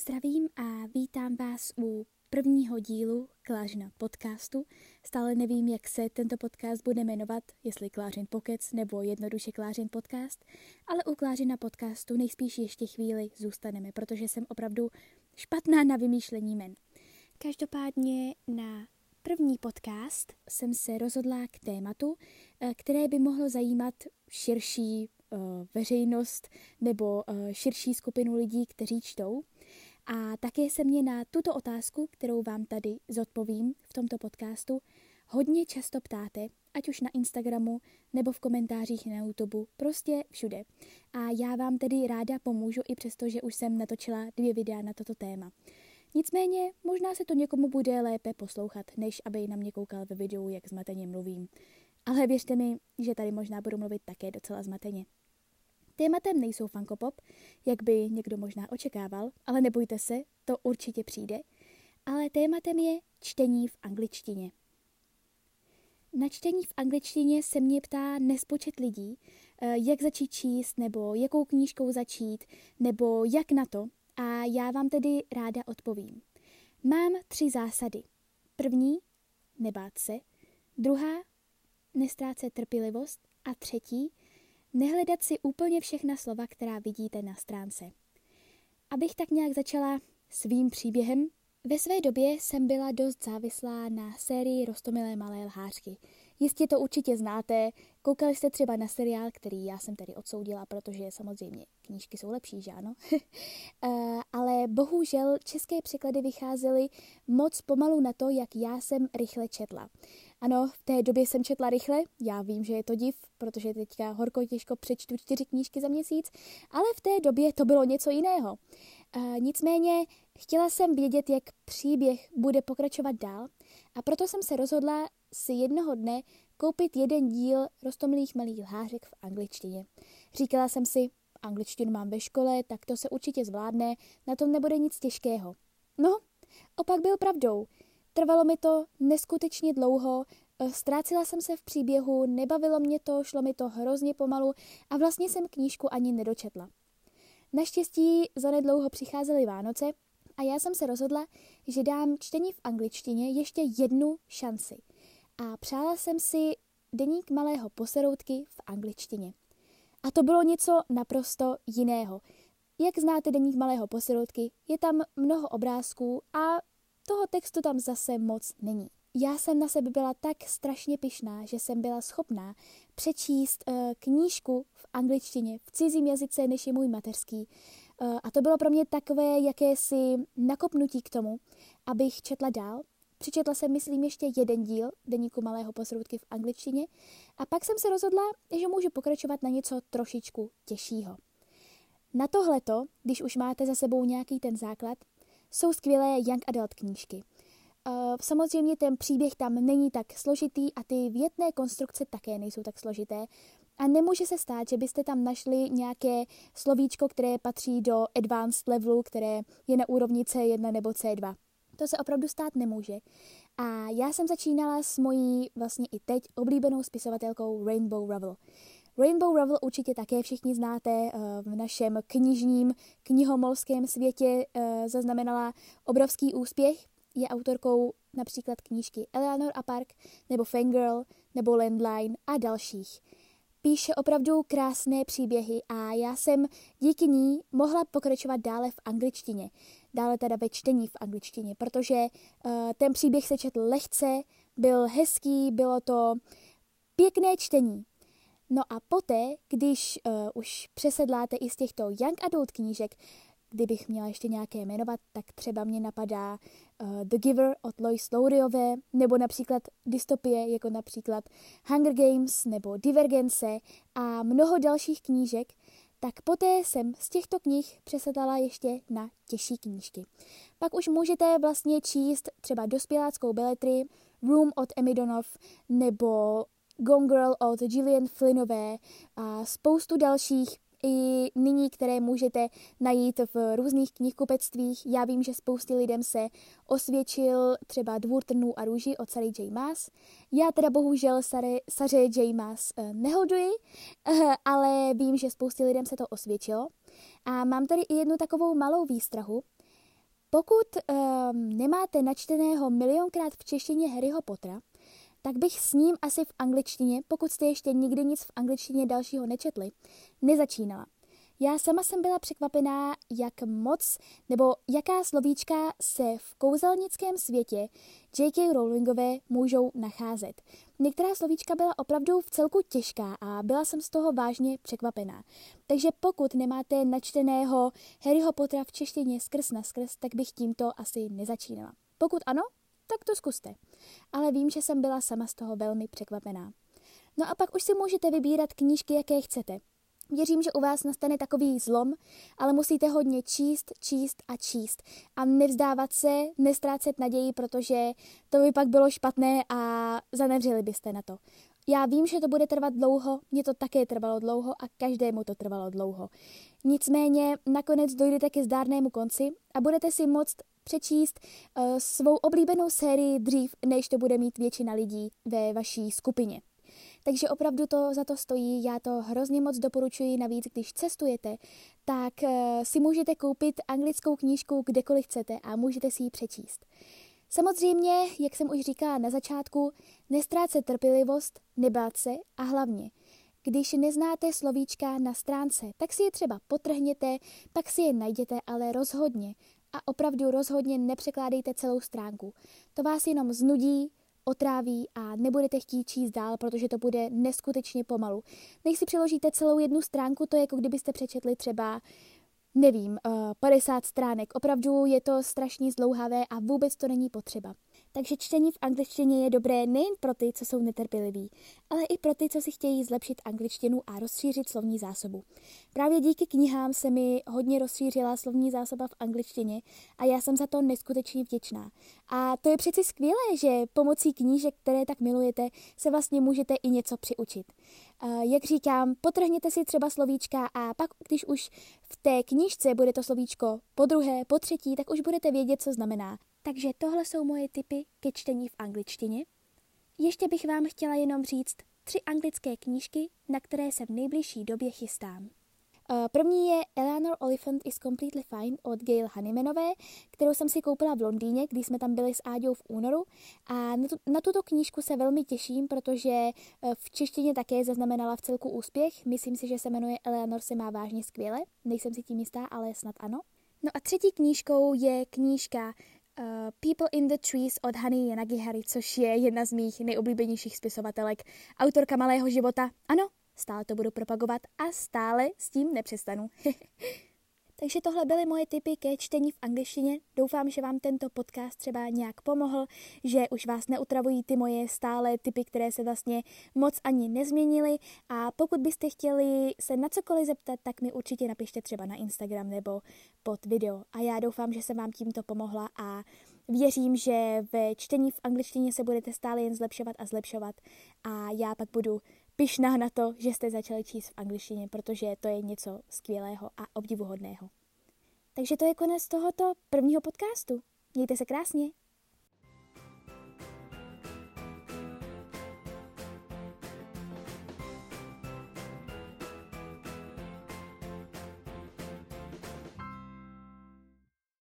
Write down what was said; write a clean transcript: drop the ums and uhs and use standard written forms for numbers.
Zdravím a vítám vás u prvního dílu Klářina podcastu. Stále nevím, jak se tento podcast bude jmenovat, jestli Klářin Pokec nebo jednoduše Klářin podcast, ale u Klářina podcastu nejspíš ještě chvíli zůstaneme, protože jsem opravdu špatná na vymýšlení jmen. Každopádně na první podcast jsem se rozhodla k tématu, které by mohlo zajímat širší veřejnost nebo širší skupinu lidí, kteří čtou. A také se mě na tuto otázku, kterou vám tady zodpovím v tomto podcastu, hodně často ptáte, ať už na Instagramu nebo v komentářích na YouTube, prostě všude. A já vám tedy ráda pomůžu, i přesto, že už jsem natočila 2 videa na toto téma. Nicméně možná se to někomu bude lépe poslouchat, než aby na mě koukal ve videu, jak zmateně mluvím. Ale věřte mi, že tady možná budu mluvit také docela zmateně. Tématem nejsou Funko Pop, jak by někdo možná očekával, ale nebojte se, to určitě přijde. Ale tématem je čtení v angličtině. Na čtení v angličtině se mě ptá nespočet lidí, jak začít číst, nebo jakou knížkou začít, nebo jak na to. A já vám tedy ráda odpovím. Mám 3 zásady. První, nebát se. Druhá, nestrácet trpělivost. A třetí, nehledat si úplně všechna slova, která vidíte na stránce. Abych tak nějak začala svým příběhem. Ve své době jsem byla dost závislá na sérii Roztomilé malé lhářky. Jistě to určitě znáte, koukali jste třeba na seriál, který já jsem tady odsoudila, protože samozřejmě knížky jsou lepší, že ano? Ale bohužel české překlady vycházely moc pomalu na to, jak já jsem rychle četla. Ano, v té době jsem četla rychle, já vím, že je to div, protože teďka horko těžko přečtu 4 knížky za měsíc, ale v té době to bylo něco jiného. Nicméně chtěla jsem vědět, jak příběh bude pokračovat dál, a proto jsem se rozhodla si jednoho dne koupit 1 díl Roztomilých malých lhářek v angličtině. Říkala jsem si, angličtinu mám ve škole, tak to se určitě zvládne, na tom nebude nic těžkého. No, opak byl pravdou. Trvalo mi to neskutečně dlouho, ztrácela jsem se v příběhu, nebavilo mě to, šlo mi to hrozně pomalu a vlastně jsem knížku ani nedočetla. Naštěstí zanedlouho přicházely Vánoce a já jsem se rozhodla, že dám čtení v angličtině ještě jednu šanci. A přála jsem si Deník malého poseroutky v angličtině. A to bylo něco naprosto jiného. Jak znáte Deník malého poseroutky, je tam mnoho obrázků a toho textu tam zase moc není. Já jsem na sebe byla tak strašně pyšná, že jsem byla schopná přečíst knížku v angličtině, v cizím jazyce, než je můj mateřský. A to bylo pro mě takové jakési nakopnutí k tomu, abych četla dál. Přečetla jsem, myslím, ještě 1 díl Deníku malého poseroutky v angličtině a pak jsem se rozhodla, že můžu pokračovat na něco trošičku těžšího. Na tohleto, když už máte za sebou nějaký ten základ, jsou skvělé young adult knížky. Samozřejmě ten příběh tam není tak složitý a ty větné konstrukce také nejsou tak složité a nemůže se stát, že byste tam našli nějaké slovíčko, které patří do advanced levelu, které je na úrovni C1 nebo C2. To se opravdu stát nemůže. A já jsem začínala s mojí vlastně i teď oblíbenou spisovatelkou Rainbow Rowell. Rainbow Rowell určitě také všichni znáte, v našem knižním, knihomolském světě zaznamenala obrovský úspěch. Je autorkou například knížky Eleanor a Park, nebo Fangirl, nebo Landline a dalších. Píše opravdu krásné příběhy a já jsem díky ní mohla pokračovat dále v angličtině. Dále teda ve čtení v angličtině, protože ten příběh se četl lehce, byl hezký, bylo to pěkné čtení. No a poté, když už přesedláte i z těchto young adult knížek, kdybych měla ještě nějaké jmenovat, tak třeba mě napadá The Giver od Lois Lowryové, nebo například dystopie, jako například Hunger Games nebo Divergence a mnoho dalších knížek, tak poté jsem z těchto knih přesedala ještě na těžší knížky. Pak už můžete vlastně číst třeba dospěláckou beletrii Room od Emmy Donov nebo Gone Girl od Gillian Flynnové a spoustu dalších i nyní, které můžete najít v různých knihkupectvích. Já vím, že spoustě lidem se osvědčil třeba Dvůr trnů a růží od Sarah J. Maas. Já teda bohužel Sarah J. Maas neholduji, ale vím, že spoustě lidem se to osvědčilo. A mám tady i jednu takovou malou výstrahu. Pokud nemáte načteného milionkrát v češtině Harryho Pottera, tak bych s ním asi v angličtině, pokud jste ještě nikdy nic v angličtině dalšího nečetli, nezačínala. Já sama jsem byla překvapená, jak moc nebo jaká slovíčka se v kouzelnickém světě J.K. Rowlingové můžou nacházet. Některá slovíčka byla opravdu vcelku těžká a byla jsem z toho vážně překvapená. Takže pokud nemáte načteného Harryho Pottera v češtině skrz naskrz, tak bych tímto asi nezačínala. Pokud ano, tak to zkuste. Ale vím, že jsem byla sama z toho velmi překvapená. No a pak už si můžete vybírat knížky, jaké chcete. Věřím, že u vás nastane takový zlom, ale musíte hodně číst a nevzdávat se, nestrácet naději, protože to by pak bylo špatné a zanevřeli byste na to. Já vím, že to bude trvat dlouho, mně to také trvalo dlouho a každému to trvalo dlouho. Nicméně nakonec dojdete ke zdárnému konci a budete si moct přečíst svou oblíbenou sérii dřív, než to bude mít většina lidí ve vaší skupině. Takže opravdu to za to stojí, já to hrozně moc doporučuji, navíc když cestujete, tak si můžete koupit anglickou knížku kdekoliv chcete a můžete si ji přečíst. Samozřejmě, jak jsem už říkala na začátku, nestrácet trpělivost, nebát se a hlavně, když neznáte slovíčka na stránce, tak si je třeba potrhněte, pak si je najděte, ale rozhodně a opravdu rozhodně nepřekládejte celou stránku. To vás jenom znudí, otráví a nebudete chtít číst dál, protože to bude neskutečně pomalu. Než si přeložíte celou jednu stránku, to je jako kdybyste přečetli třeba, 50 stránek. Opravdu je to strašně zdlouhavé a vůbec to není potřeba. Takže čtení v angličtině je dobré nejen pro ty, co jsou netrpěliví, ale i pro ty, co si chtějí zlepšit angličtinu a rozšířit slovní zásobu. Právě díky knihám se mi hodně rozšířila slovní zásoba v angličtině a já jsem za to neskutečně vděčná. A to je přeci skvělé, že pomocí knížek, které tak milujete, se vlastně můžete i něco přiučit. Jak říkám, potrhněte si třeba slovíčka a pak, když už v té knížce bude to slovíčko podruhé, potřetí, tak už budete vědět, co znamená. Takže tohle jsou moje tipy ke čtení v angličtině. Ještě bych vám chtěla jenom říct 3 anglické knížky, na které se v nejbližší době chystám. První je Eleanor Oliphant is Completely Fine od Gail Honeymanové, kterou jsem si koupila v Londýně, když jsme tam byli s Áďou v únoru. A na tuto knížku se velmi těším, protože v češtině také zaznamenala vcelku úspěch. Myslím si, že se jmenuje Eleanor se má vážně skvěle. Nejsem si tím jistá, ale snad ano. No a třetí knížkou je knížka People in the Trees od Hany Yanagihary, což je jedna z mých nejoblíbenějších spisovatelek. Autorka Malého života. Ano, stále to budu propagovat a stále s tím nepřestanu. Takže tohle byly moje tipy ke čtení v angličtině. Doufám, že vám tento podcast třeba nějak pomohl, že už vás neutravují ty moje stále tipy, které se vlastně moc ani nezměnily. A pokud byste chtěli se na cokoliv zeptat, tak mi určitě napište třeba na Instagram nebo pod video. A já doufám, že jsem vám tímto pomohla a věřím, že ve čtení v angličtině se budete stále jen zlepšovat. A já pak budu pyšná na to, že jste začali číst v angličtině, protože to je něco skvělého a obdivuhodného. Takže to je konec tohoto prvního podcastu. Mějte se krásně.